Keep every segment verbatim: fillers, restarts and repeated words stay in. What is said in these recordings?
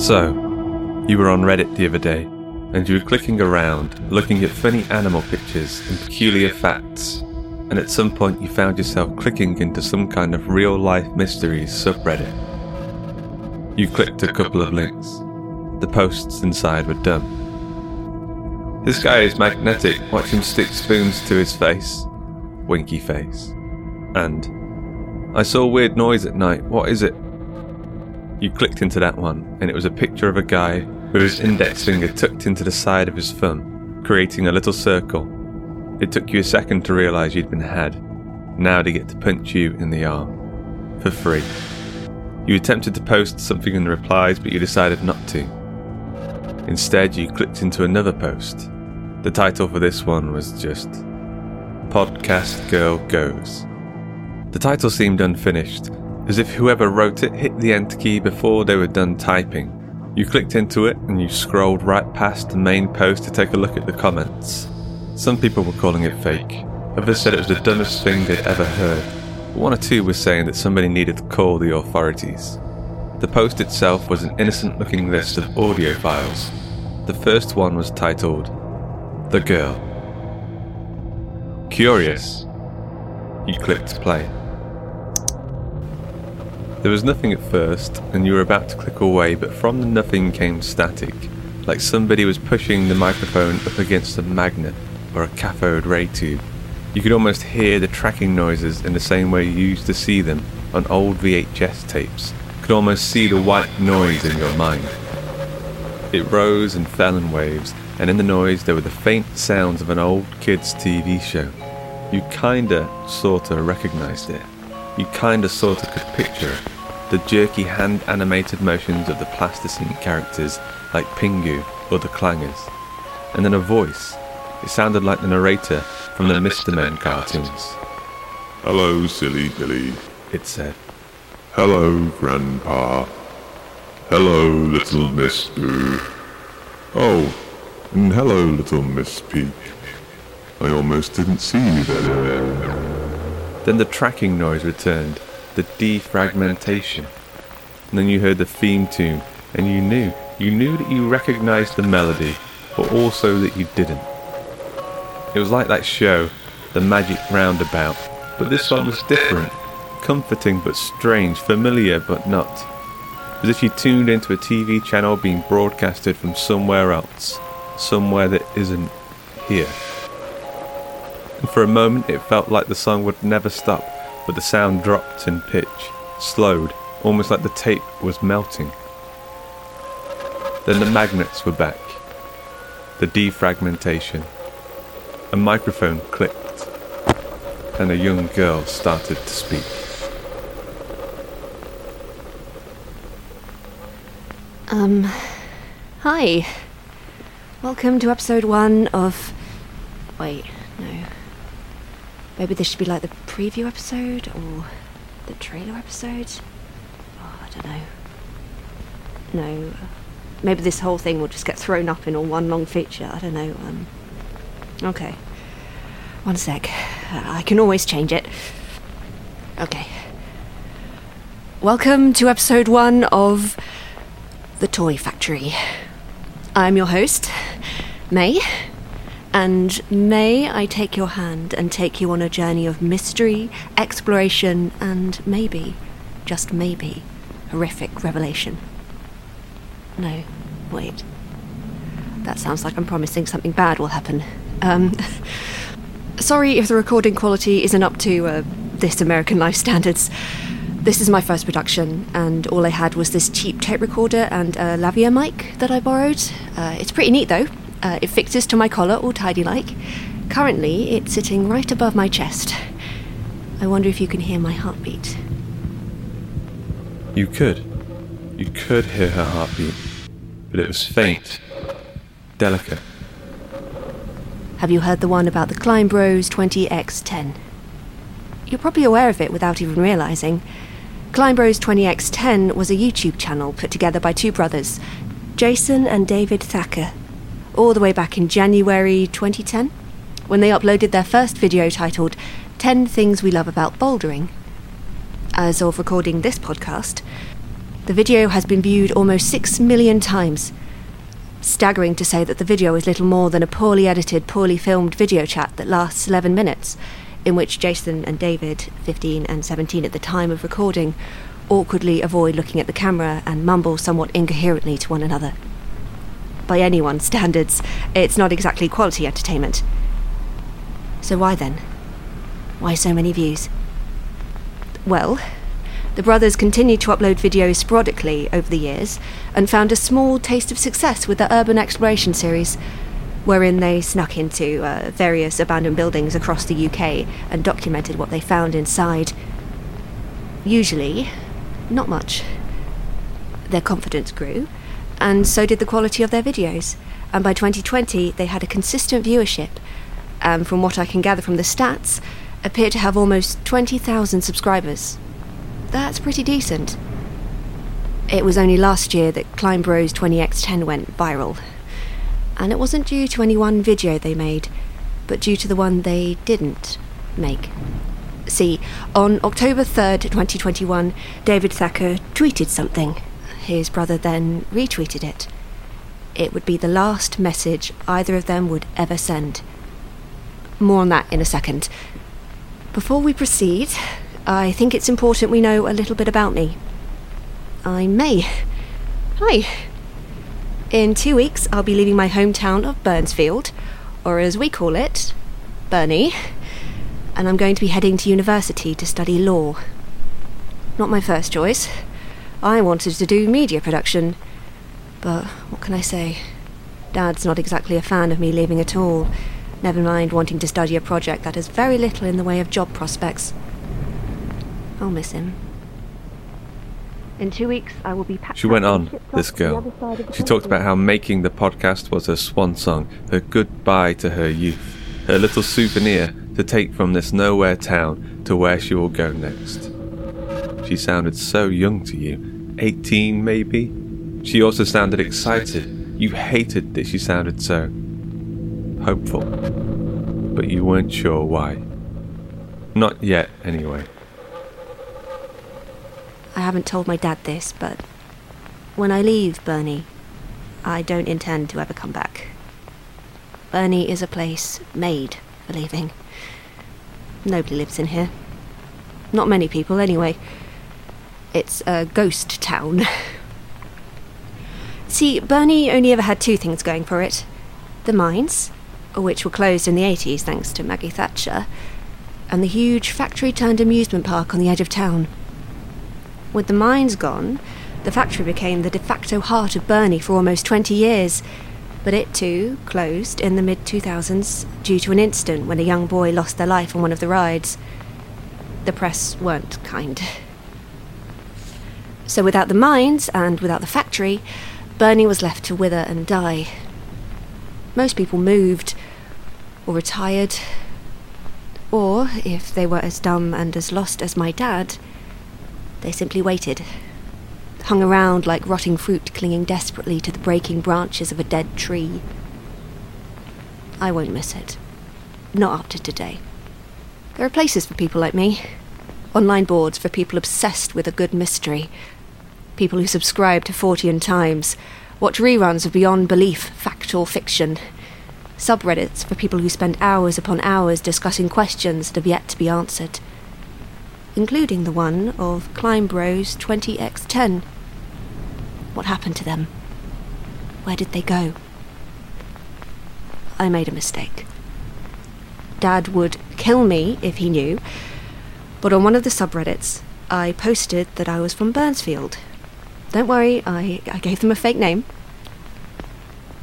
So, you were on Reddit the other day, and you were clicking around, looking at funny animal pictures and peculiar facts, and at some point you found yourself clicking into some kind of real-life mysteries subreddit. You clicked a couple of links. The posts inside were dumb. This guy is magnetic, watch him stick spoons to his face. Winky face. And, I saw a weird noise at night, what is it? You clicked into that one, and it was a picture of a guy with his index finger tucked into the side of his thumb, creating a little circle. It took you a second to realise you'd been had. Now they get to punch you in the arm. For free. You attempted to post something in the replies, but you decided not to. Instead, you clicked into another post. The title for this one was just Podcast Girl Goes. The title seemed unfinished, as if whoever wrote it hit the enter key before they were done typing. You clicked into it and you scrolled right past the main post to take a look at the comments. Some people were calling it fake, others said it was the dumbest thing they'd ever heard, but one or two were saying that somebody needed to call the authorities. The post itself was an innocent looking list of audio files. The first one was titled, The Girl. Curious. You clicked play. There was nothing at first, and you were about to click away, but from the nothing came static, like somebody was pushing the microphone up against a magnet or a cathode ray tube. You could almost hear the tracking noises in the same way you used to see them on old V H S tapes. You could almost see the white noise in your mind. It rose and fell in waves, and in the noise there were the faint sounds of an old kids' T V show. You kinda, sorta recognised it. You kinda sorta could picture the jerky hand animated motions of the plasticine characters like Pingu or the Clangers. And then a voice. It sounded like the narrator from the Mister Men cartoons. Hello, Silly Billy. it said. Hello, Grandpa. Hello, little Miss Boo. Oh, and hello, little Miss Peach. I almost didn't see you there. Then the tracking noise returned, the defragmentation. And then you heard the theme tune, and you knew. You knew that you recognised the melody, but also that you didn't. It was like that show, The Magic Roundabout, but this one was different. Comforting but strange, familiar but not. As if you tuned into a T V channel being broadcasted from somewhere else, somewhere that isn't here. And for a moment it felt like the song would never stop, but the sound dropped in pitch, slowed, almost like the tape was melting. Then the magnets were back. The defragmentation. A microphone clicked, and a young girl started to speak. Um, hi. Welcome to episode one of... Wait, no. Maybe this should be like the preview episode, or the trailer episode? Oh, I don't know. No... Maybe this whole thing will just get thrown up in all one long feature. I don't know. Um, okay. One sec. I can always change it. Okay. Welcome to episode one of The Toy Factory. I'm your host, May. And may I take your hand and take you on a journey of mystery, exploration, and maybe, just maybe, horrific revelation. No, wait. That sounds like I'm promising something bad will happen. Um, sorry if the recording quality isn't up to uh, this American Life standards. This is my first production, and all I had was this cheap tape recorder and a lavalier mic that I borrowed. Uh, it's pretty neat though. Uh, it fixes to my collar, all tidy-like. Currently, it's sitting right above my chest. I wonder if you can hear my heartbeat. You could. You could hear her heartbeat. But it was faint, delicate. Have you heard the one about the Climb Bros twenty by ten? You're probably aware of it without even realising. Climb Bros twenty by ten was a YouTube channel put together by two brothers, Jason and David Thacker, all the way back in January twenty ten, when they uploaded their first video titled ten Things We Love About Bouldering. As of recording this podcast, the video has been viewed almost six million times. Staggering to say that the video is little more than a poorly edited, poorly filmed video chat that lasts eleven minutes, in which Jason and David, fifteen and seventeen at the time of recording, awkwardly avoid looking at the camera and mumble somewhat incoherently to one another. By anyone's standards, it's not exactly quality entertainment. So why then? Why so many views? Well... The brothers continued to upload videos sporadically over the years and found a small taste of success with their urban exploration series, wherein they snuck into uh, various abandoned buildings across the U K and documented what they found inside. Usually, not much. Their confidence grew, and so did the quality of their videos, and by twenty twenty they had a consistent viewership, and from what I can gather from the stats, appear to have almost twenty thousand subscribers. That's pretty decent. It was only last year that Climb Bros twenty by ten went viral. And it wasn't due to any one video they made, but due to the one they didn't make. See, on October third, twenty twenty-one, David Thacker tweeted something. His brother then retweeted it. It would be the last message either of them would ever send. More on that in a second. Before we proceed... I think it's important we know a little bit about me. I'm May. Hi. In two weeks, I'll be leaving my hometown of Burnsfield, or as we call it, Burnie, and I'm going to be heading to university to study law. Not my first choice. I wanted to do media production, but what can I say? Dad's not exactly a fan of me leaving at all, never mind wanting to study a project that has very little in the way of job prospects. I'll miss him. In two weeks, I will be packed. She went on, this girl. She talked about how making the podcast was her swan song, her goodbye to her youth, her little souvenir to take from this nowhere town to where she will go next. She sounded so young to you. eighteen, maybe? She also sounded excited. You hated that she sounded so hopeful. But you weren't sure why. Not yet, anyway. I haven't told my dad this, but when I leave Burnie, I don't intend to ever come back. Burnie is a place made for leaving. Nobody lives in here. Not many people, anyway. It's a ghost town. See, Burnie only ever had two things going for it. The mines, which were closed in the eighties thanks to Maggie Thatcher, and the huge factory-turned amusement park on the edge of town. With the mines gone, the factory became the de facto heart of Burnie for almost twenty years, but it too closed in the mid two thousands due to an incident when a young boy lost their life on one of the rides. The press weren't kind. So without the mines and without the factory, Burnie was left to wither and die. Most people moved, or retired, or, if they were as dumb and as lost as my dad, they simply waited, hung around like rotting fruit clinging desperately to the breaking branches of a dead tree. I won't miss it. Not after today. There are places for people like me. Online boards for people obsessed with a good mystery. People who subscribe to Fortean Times, watch reruns of Beyond Belief, Fact or Fiction. Subreddits for people who spend hours upon hours discussing questions that have yet to be answered. Including the one of Climb Bros twenty by ten. What happened to them? Where did they go? I made a mistake. Dad would kill me if he knew, but on one of the subreddits, I posted that I was from Burnsfield. Don't worry, I, I gave them a fake name.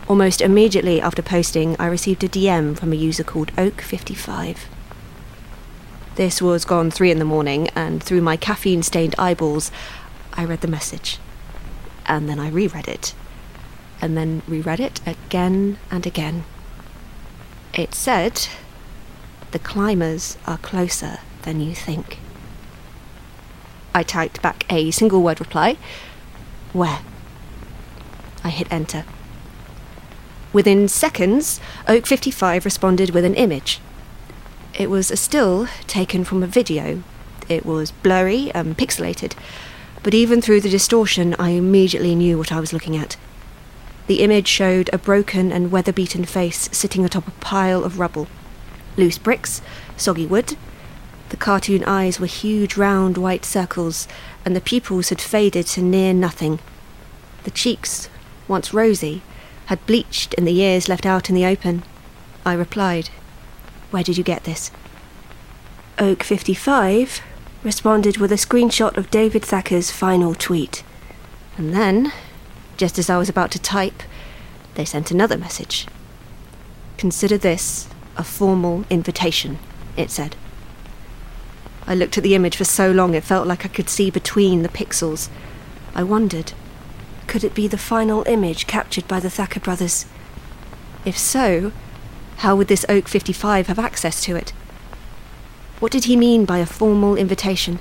Almost immediately after posting, I received a D M from a user called Oak fifty-five. This was gone three in the morning, and through my caffeine-stained eyeballs, I read the message. And then I reread it. And then reread it again and again. It said, "The climbers are closer than you think." I typed back a single-word reply. "Where?" I hit enter. Within seconds, Oak fifty-five responded with an image. It was a still taken from a video. It was blurry and pixelated, but even through the distortion, I immediately knew what I was looking at. The image showed a broken and weather-beaten face sitting atop a pile of rubble. Loose bricks, soggy wood. The cartoon eyes were huge round white circles, and the pupils had faded to near nothing. The cheeks, once rosy, had bleached in the years left out in the open. I replied, "Where did you get this?" Oak fifty-five responded with a screenshot of David Thacker's final tweet. And then, just as I was about to type, they sent another message. "Consider this a formal invitation," it said. I looked at the image for so long it felt like I could see between the pixels. I wondered, could it be the final image captured by the Thacker brothers? If so, how would this Oak fifty-five have access to it? What did he mean by a formal invitation?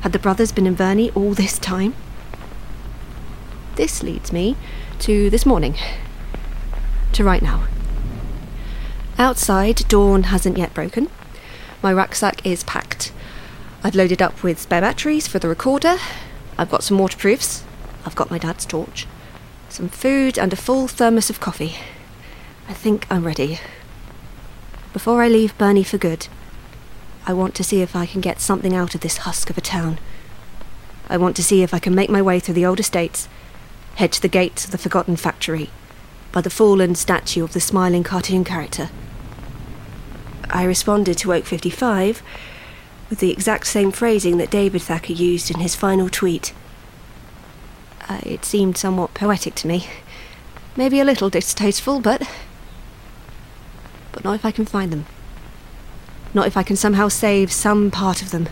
Had the brothers been in Burnie all this time? This leads me to this morning. To right now. Outside, dawn hasn't yet broken. My rucksack is packed. I've loaded up with spare batteries for the recorder. I've got some waterproofs. I've got my dad's torch. Some food and a full thermos of coffee. I think I'm ready. Before I leave Burnie for good, I want to see if I can get something out of this husk of a town. I want to see if I can make my way through the old estates, head to the gates of the forgotten factory, by the fallen statue of the smiling cartoon character. I responded to Oak fifty-five with the exact same phrasing that David Thacker used in his final tweet. Uh, it seemed somewhat poetic to me. Maybe a little distasteful, but... But not if I can find them. Not if I can somehow save some part of them.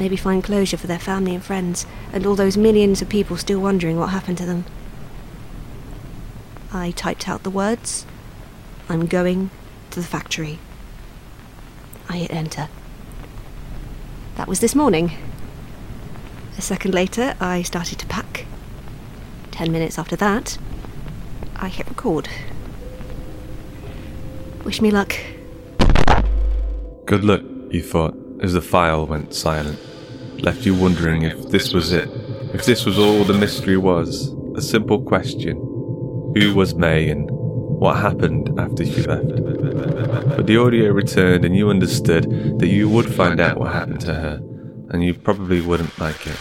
Maybe find closure for their family and friends, and all those millions of people still wondering what happened to them. I typed out the words, "I'm going to the factory." I hit enter. That was this morning. A second later, I started to pack. Ten minutes after that, I hit record. Wish me luck. Good luck, you thought, as the file went silent. Left you wondering if this was it. If this was all the mystery was. A simple question. Who was May and what happened after she left? But the audio returned and you understood that you would find out what happened to her, and you probably wouldn't like it.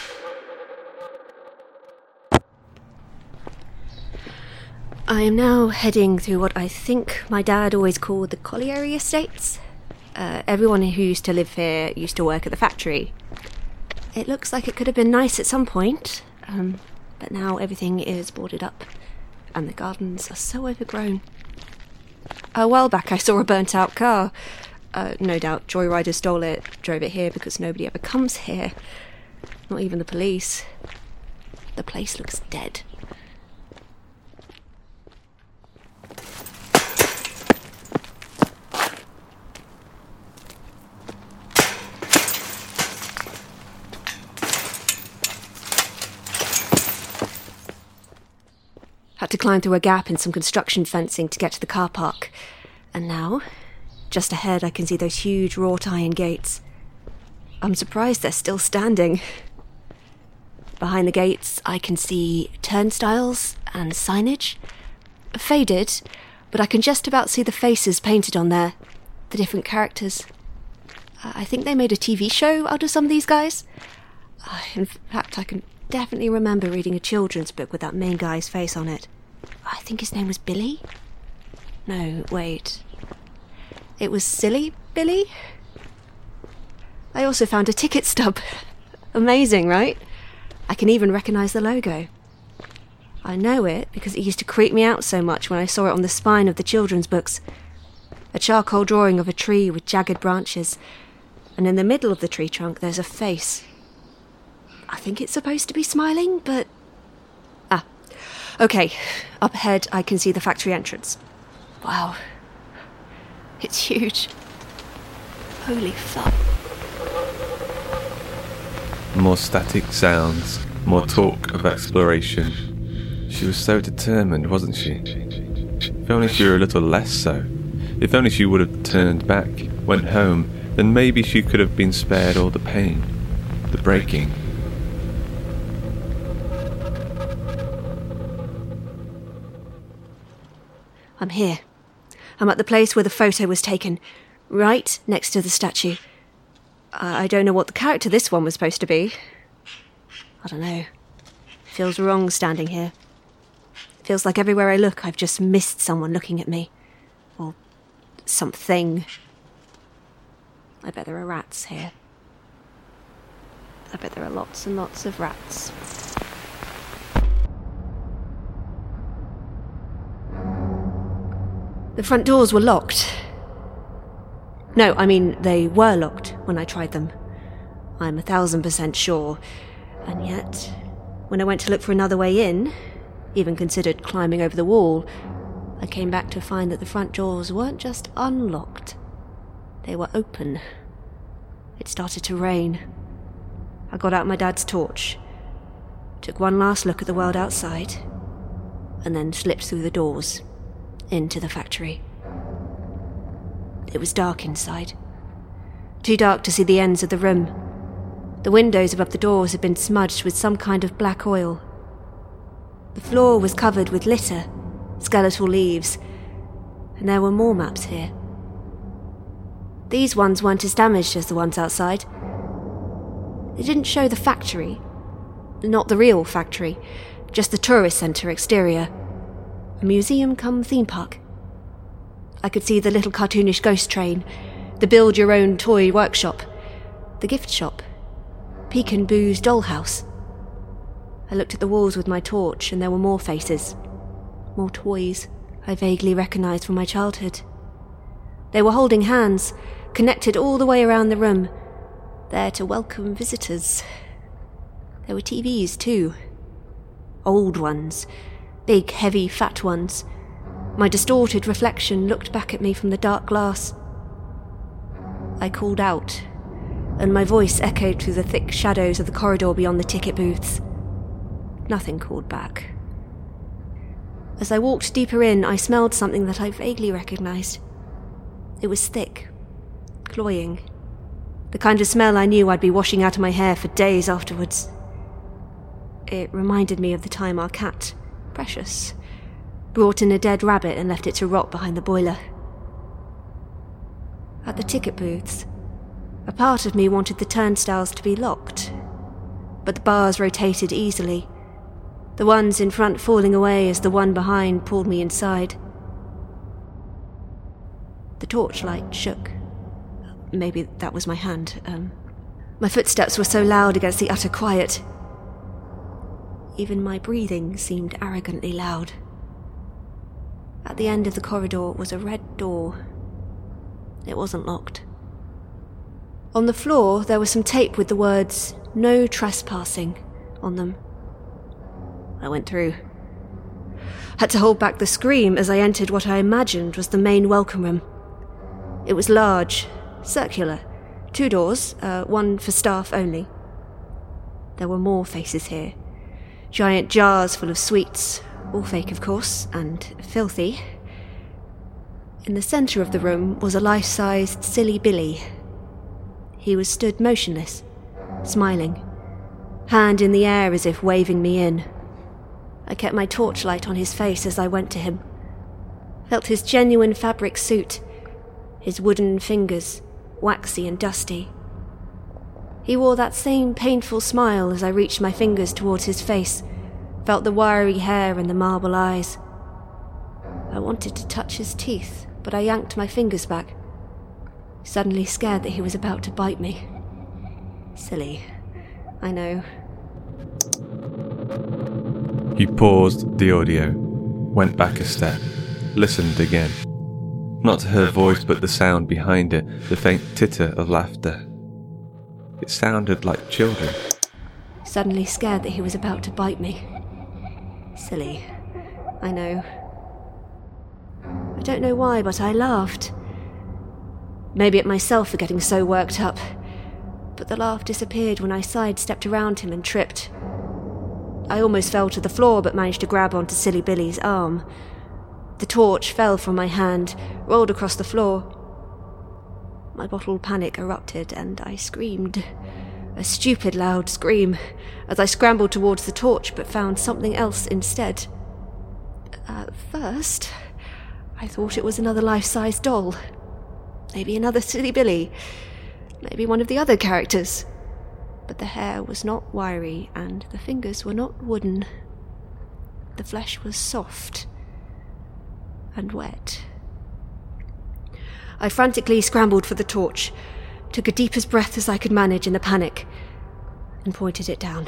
I am now heading through what I think my dad always called the colliery estates. Uh, everyone who used to live here used to work at the factory. It looks like it could have been nice at some point, um, but now everything is boarded up, and the gardens are so overgrown. A while back I saw a burnt-out car. Uh, no doubt joyriders stole it, drove it here because nobody ever comes here. Not even the police. The place looks dead. Had to climb through a gap in some construction fencing to get to the car park. And now, just ahead, I can see those huge wrought iron gates. I'm surprised they're still standing. Behind the gates, I can see turnstiles and signage. Faded, but I can just about see the faces painted on there. The different characters. I think they made a T V show out of some of these guys. In fact, I can definitely remember reading a children's book with that main guy's face on it. I think his name was Billy? No, wait. It was Silly Billy? I also found a ticket stub. Amazing, right? I can even recognise the logo. I know it because it used to creep me out so much when I saw it on the spine of the children's books. A charcoal drawing of a tree with jagged branches, and in the middle of the tree trunk there's a face. I think it's supposed to be smiling, but... Ah. Okay, up ahead I can see the factory entrance. Wow. It's huge. Holy fuck. More static sounds, more talk of exploration. She was so determined, wasn't she? If only she were a little less so. If only she would have turned back, went home, then maybe she could have been spared all the pain, the breaking. I'm here. I'm at the place where the photo was taken, right next to the statue. I don't know what the character this one was supposed to be. I don't know. Feels wrong standing here. Feels like everywhere I look, I've just missed someone looking at me. Or something. I bet there are rats here. I bet there are lots and lots of rats. The front doors were locked. No, I mean, they were locked when I tried them. I'm a thousand percent sure. And yet, when I went to look for another way in, even considered climbing over the wall, I came back to find that the front doors weren't just unlocked. They were open. It started to rain. I got out my dad's torch, took one last look at the world outside, and then slipped through the doors into the factory. It was dark inside. Too dark to see the ends of the room. The windows above the doors had been smudged with some kind of black oil. The floor was covered with litter, skeletal leaves, and there were more maps here. These ones weren't as damaged as the ones outside. They didn't show the factory. Not the real factory, just the tourist centre exterior. A museum come theme park. I could see the little cartoonish ghost train, the build-your-own-toy workshop, the gift shop, Pecan Boo's dollhouse. I looked at the walls with my torch and there were more faces, more toys I vaguely recognised from my childhood. They were holding hands, connected all the way around the room, there to welcome visitors. There were T Vs too. Old ones. Big, heavy, fat ones. My distorted reflection looked back at me from the dark glass. I called out, and my voice echoed through the thick shadows of the corridor beyond the ticket booths. Nothing called back. As I walked deeper in, I smelled something that I vaguely recognised. It was thick, cloying, the kind of smell I knew I'd be washing out of my hair for days afterwards. It reminded me of the time our cat, Precious, brought in a dead rabbit and left it to rot behind the boiler. At the ticket booths, a part of me wanted the turnstiles to be locked, but the bars rotated easily. The ones in front falling away as the one behind pulled me inside. The torchlight shook. Maybe that was my hand. Um, my footsteps were so loud against the utter quiet. Even my breathing seemed arrogantly loud. At the end of the corridor was a red door. It wasn't locked. On the floor there was some tape with the words, "No trespassing," on them. I went through. Had to hold back the scream as I entered what I imagined was the main welcome room. It was large, circular, two doors, uh, one for staff only. There were more faces here. Giant jars full of sweets, all fake of course, and filthy. In the centre of the room was a life-sized Silly Billy. He was stood motionless, smiling, hand in the air as if waving me in. I kept my torchlight on his face as I went to him. Felt his genuine fabric suit, his wooden fingers, waxy and dusty. He wore that same painful smile as I reached my fingers towards his face, felt the wiry hair and the marble eyes. I wanted to touch his teeth, but I yanked my fingers back, suddenly scared that he was about to bite me. Silly, I know. He paused the audio, went back a step, listened again. Not to her voice, but the sound behind it, the faint titter of laughter. It sounded like children. Suddenly scared that he was about to bite me. Silly, I know. I don't know why, but I laughed. Maybe at myself for getting so worked up. But the laugh disappeared when I sidestepped around him and tripped. I almost fell to the floor, but managed to grab onto Silly Billy's arm. The torch fell from my hand, rolled across the floor. My bottle panic erupted, and I screamed. A stupid, loud scream, as I scrambled towards the torch, but found something else instead. At first, I thought it was another life-size doll. Maybe another Silly Billy. Maybe one of the other characters. But the hair was not wiry, and the fingers were not wooden. The flesh was soft and wet. I frantically scrambled for the torch, took a deep as breath as I could manage in the panic, and pointed it down.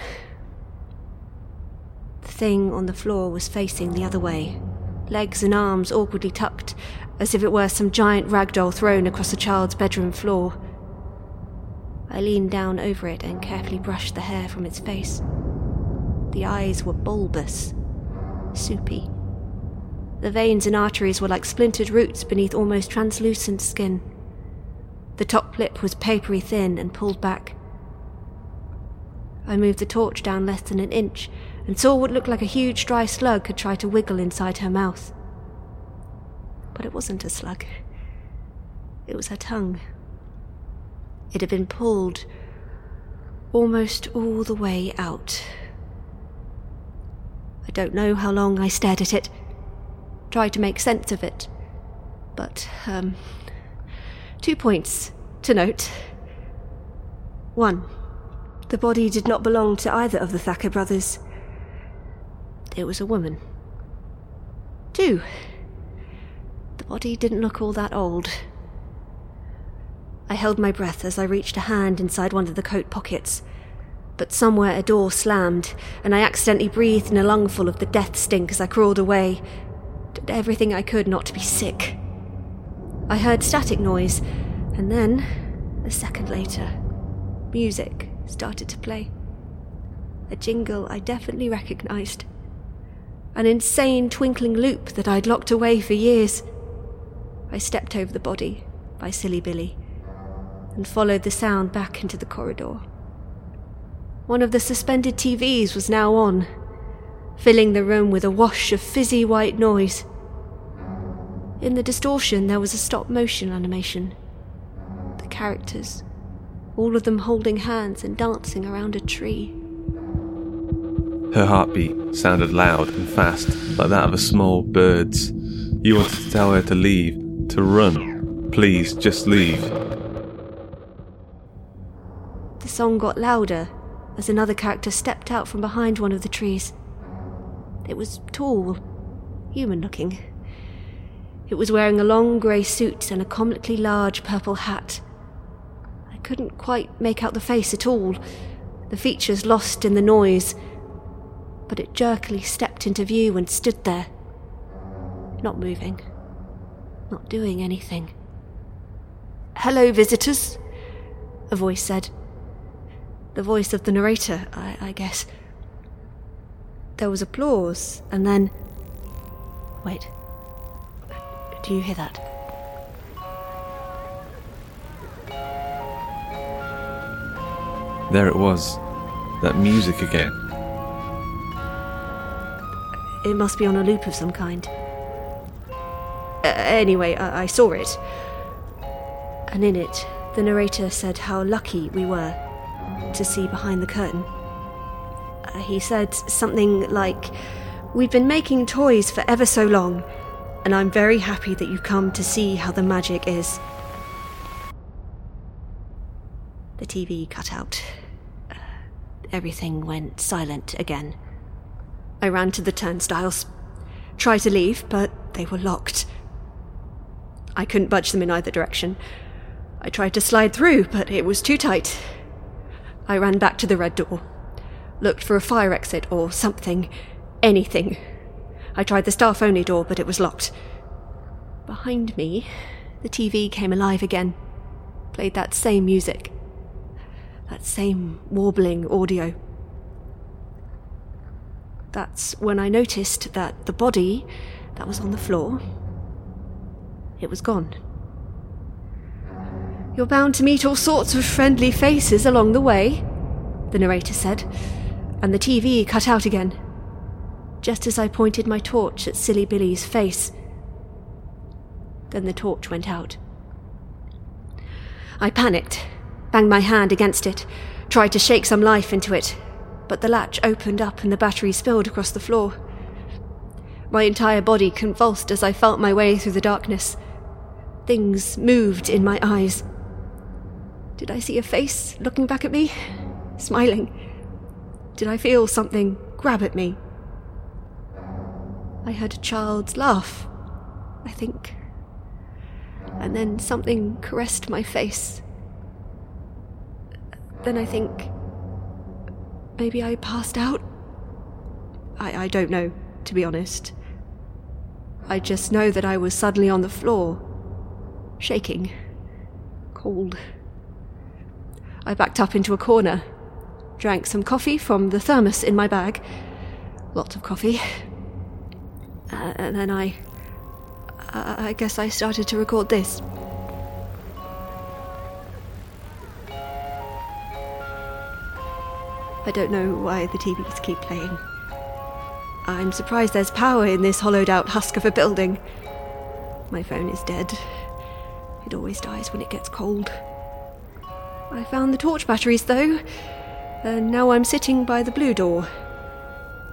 The thing on the floor was facing the other way, legs and arms awkwardly tucked, as if it were some giant ragdoll thrown across a child's bedroom floor. I leaned down over it and carefully brushed the hair from its face. The eyes were bulbous, soupy. The veins and arteries were like splintered roots beneath almost translucent skin. The top lip was papery thin and pulled back. I moved the torch down less than an inch and saw what looked like a huge dry slug had tried to wiggle inside her mouth. But it wasn't a slug. It was her tongue. It had been pulled almost all the way out. I don't know how long I stared at it, tried to make sense of it, but um, two points to note. One, the body did not belong to either of the Thacker brothers. It was a woman. Two, the body didn't look all that old. I held my breath as I reached a hand inside one of the coat pockets, but somewhere a door slammed, and I accidentally breathed in a lungful of the death stink as I crawled away. Did everything I could not to be sick. I heard static noise, and then, a second later, music started to play. A jingle I definitely recognised. An insane twinkling loop that I'd locked away for years. I stepped over the body by Silly Billy and followed the sound back into the corridor. One of the suspended T Vs was now on, filling the room with a wash of fizzy white noise. In the distortion, there was a stop-motion animation. The characters, all of them holding hands and dancing around a tree. Her heartbeat sounded loud and fast, like that of a small bird's. You wanted to tell her to leave, to run. Please, just leave. The song got louder as another character stepped out from behind one of the trees. It was tall, human-looking. It was wearing a long grey suit and a comically large purple hat. I couldn't quite make out the face at all, the features lost in the noise, but it jerkily stepped into view and stood there, not moving, not doing anything. "Hello, visitors," a voice said. The voice of the narrator, I, I guess. There was applause, and then... Wait. Do you hear that? There it was. That music again. It must be on a loop of some kind. Uh, anyway, I-, I saw it. And in it, the narrator said how lucky we were to see behind the curtain. Uh, he said something like, "We've been making toys for ever so long, and I'm very happy that you come to see how the magic is." The T V cut out. Uh, everything went silent again. I ran to the turnstiles, tried to leave, but they were locked. I couldn't budge them in either direction. I tried to slide through, but it was too tight. I ran back to the red door, looked for a fire exit or something, anything. I tried the staff-only door, but it was locked. Behind me, the T V came alive again, played that same music, that same warbling audio. That's when I noticed that the body that was on the floor, it was gone. "You're bound to meet all sorts of friendly faces along the way," the narrator said, and the T V cut out again, just as I pointed my torch at Silly Billy's face. Then the torch went out. I panicked, banged my hand against it, tried to shake some life into it, but the latch opened up and the battery spilled across the floor. My entire body convulsed as I felt my way through the darkness. Things moved in my eyes. Did I see a face looking back at me, smiling? Did I feel something grab at me? I heard a child's laugh, I think, and then something caressed my face. Then I think maybe I passed out. I, I don't know, to be honest. I just know that I was suddenly on the floor, shaking, cold. I backed up into a corner, drank some coffee from the thermos in my bag, lots of coffee. Uh, and then I... I guess I started to record this. I don't know why the T Vs keep playing. I'm surprised there's power in this hollowed-out husk of a building. My phone is dead. It always dies when it gets cold. I found the torch batteries, though, and now I'm sitting by the blue door.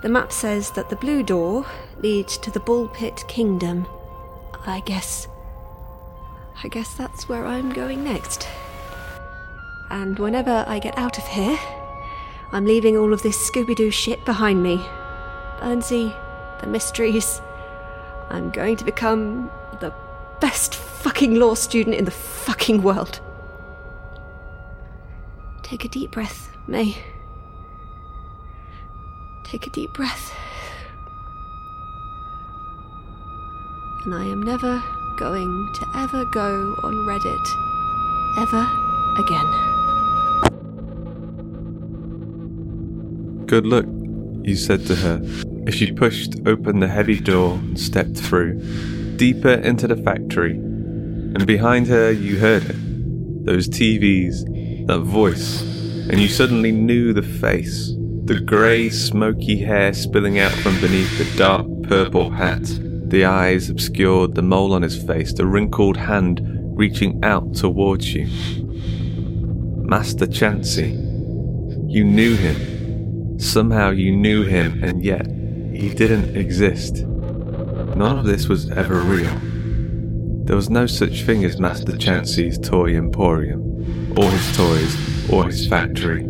The map says that the blue door leads to the Bullpit Kingdom. I guess... I guess that's where I'm going next. And whenever I get out of here, I'm leaving all of this Scooby-Doo shit behind me. Burnsy, the mysteries. I'm going to become the best fucking law student in the fucking world. Take a deep breath, May. Take a deep breath. And I am never going to ever go on Reddit ever again. "Good luck," you said to her, as she pushed open the heavy door and stepped through, deeper into the factory. And behind her you heard it. those T Vs, that voice, and you suddenly knew the face, the grey, smoky hair spilling out from beneath the dark purple hat, the eyes obscured, the mole on his face, the wrinkled hand reaching out towards you. Master Chancy. You knew him. Somehow you knew him, and yet he didn't exist. None of this was ever real. There was no such thing as Master Chancy's Toy Emporium, or his toys, or his factory.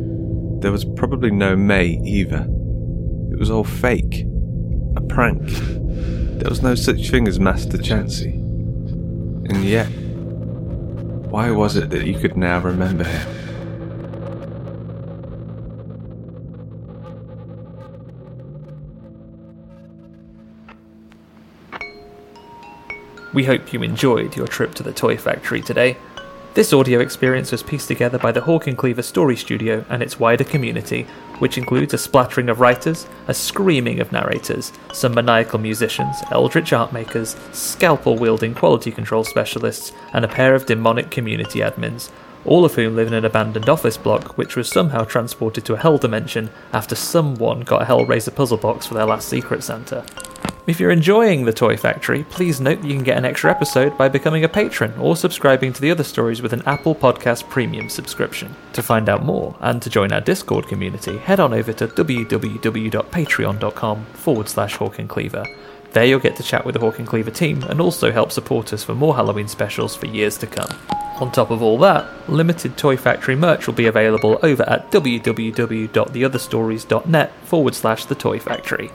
There was probably no May either. It was all fake. A prank. There was no such thing as Master Chancy. And yet, why was it that you could now remember him? We hope you enjoyed your trip to the Toy Factory today. This audio experience was pieced together by the Hawk and Cleaver Story Studio and its wider community, which includes a splattering of writers, a screaming of narrators, some maniacal musicians, eldritch art makers, scalpel-wielding quality control specialists, and a pair of demonic community admins, all of whom live in an abandoned office block which was somehow transported to a hell dimension after someone got a Hellraiser puzzle box for their last Secret Santa. If you're enjoying The Toy Factory, please note you can get an extra episode by becoming a patron or subscribing to The Other Stories with an Apple Podcast Premium subscription. To find out more and to join our Discord community, head on over to www.patreon.com forward slash Hawk and Cleaver. There you'll get to chat with the Hawk and Cleaver team and also help support us for more Halloween specials for years to come. On top of all that, limited Toy Factory merch will be available over at www.theotherstories.net forward slash The Toy Factory.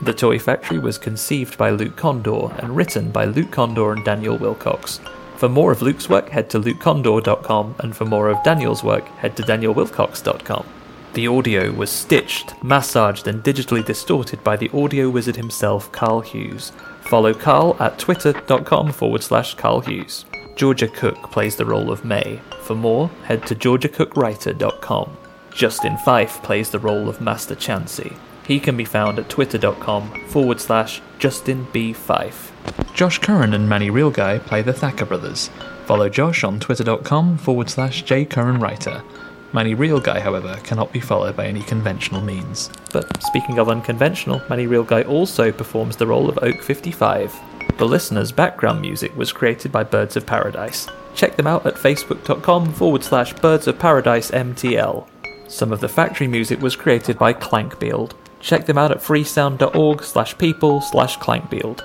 The Toy Factory was conceived by Luke Kondor and written by Luke Kondor and Daniel Willcocks. For more of Luke's work, head to luke kondor dot com, and for more of Daniel's work, head to daniel willcocks dot com. The audio was stitched, massaged, and digitally distorted by the audio wizard himself, Karl Hughes. Follow Karl at twitter.com forward slash Karl Hughes. Georgia Cook plays the role of May. For more, head to georgia cook writer dot com. Justin Fife plays the role of Master Chancy. He can be found at twitter.com forward slash Justin B. Fife. Josh Curran and Manny Realguy play the Thacker brothers. Follow Josh on twitter.com forward slash J. Curran Writer. Manny Realguy, however, cannot be followed by any conventional means. But speaking of unconventional, Manny Realguy also performs the role of Oak fifty-five. The listener's background music was created by Birds of Paradise. Check them out at facebook.com forward slash Birds of Paradise MTL. Some of the factory music was created by Klankbeeld. Check them out at freesound.org slash people slash klankbeeld.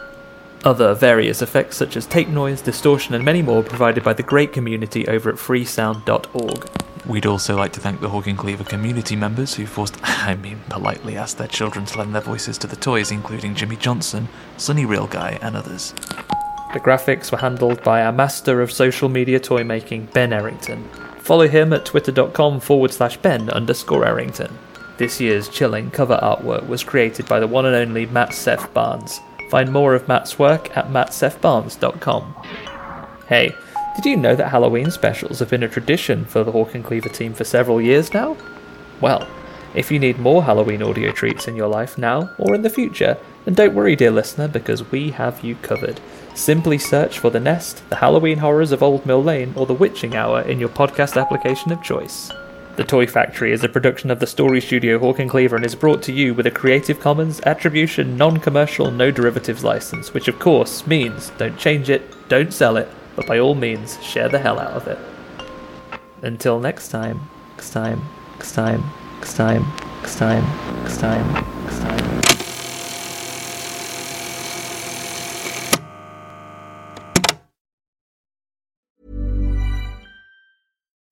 Other various effects such as tape noise, distortion and many more provided by the great community over at freesound dot org. We'd also like to thank the Hawk and Cleaver community members who forced, I mean politely, asked their children to lend their voices to the toys, including Jimmy Johnson, Sunny Realguy and others. The graphics were handled by our master of social media toy making, Ben Errington. Follow him at twitter.com forward slash Ben underscore Errington. This year's chilling cover artwork was created by the one and only Matt Seth Barnes. Find more of Matt's work at matt seth barnes dot com. Hey, did you know that Halloween specials have been a tradition for the Hawk and Cleaver team for several years now? Well, if you need more Halloween audio treats in your life now or in the future, then don't worry, dear listener, because we have you covered. Simply search for The Nest, The Halloween Horrors of Old Mill Lane, or The Witching Hour in your podcast application of choice. The Toy Factory is a production of the Story Studio Hawk and Cleaver and is brought to you with a Creative Commons Attribution Non-Commercial No Derivatives License, which of course means don't change it, don't sell it, but by all means share the hell out of it. Until next time, next time, next time, next time, next time, next time, next time.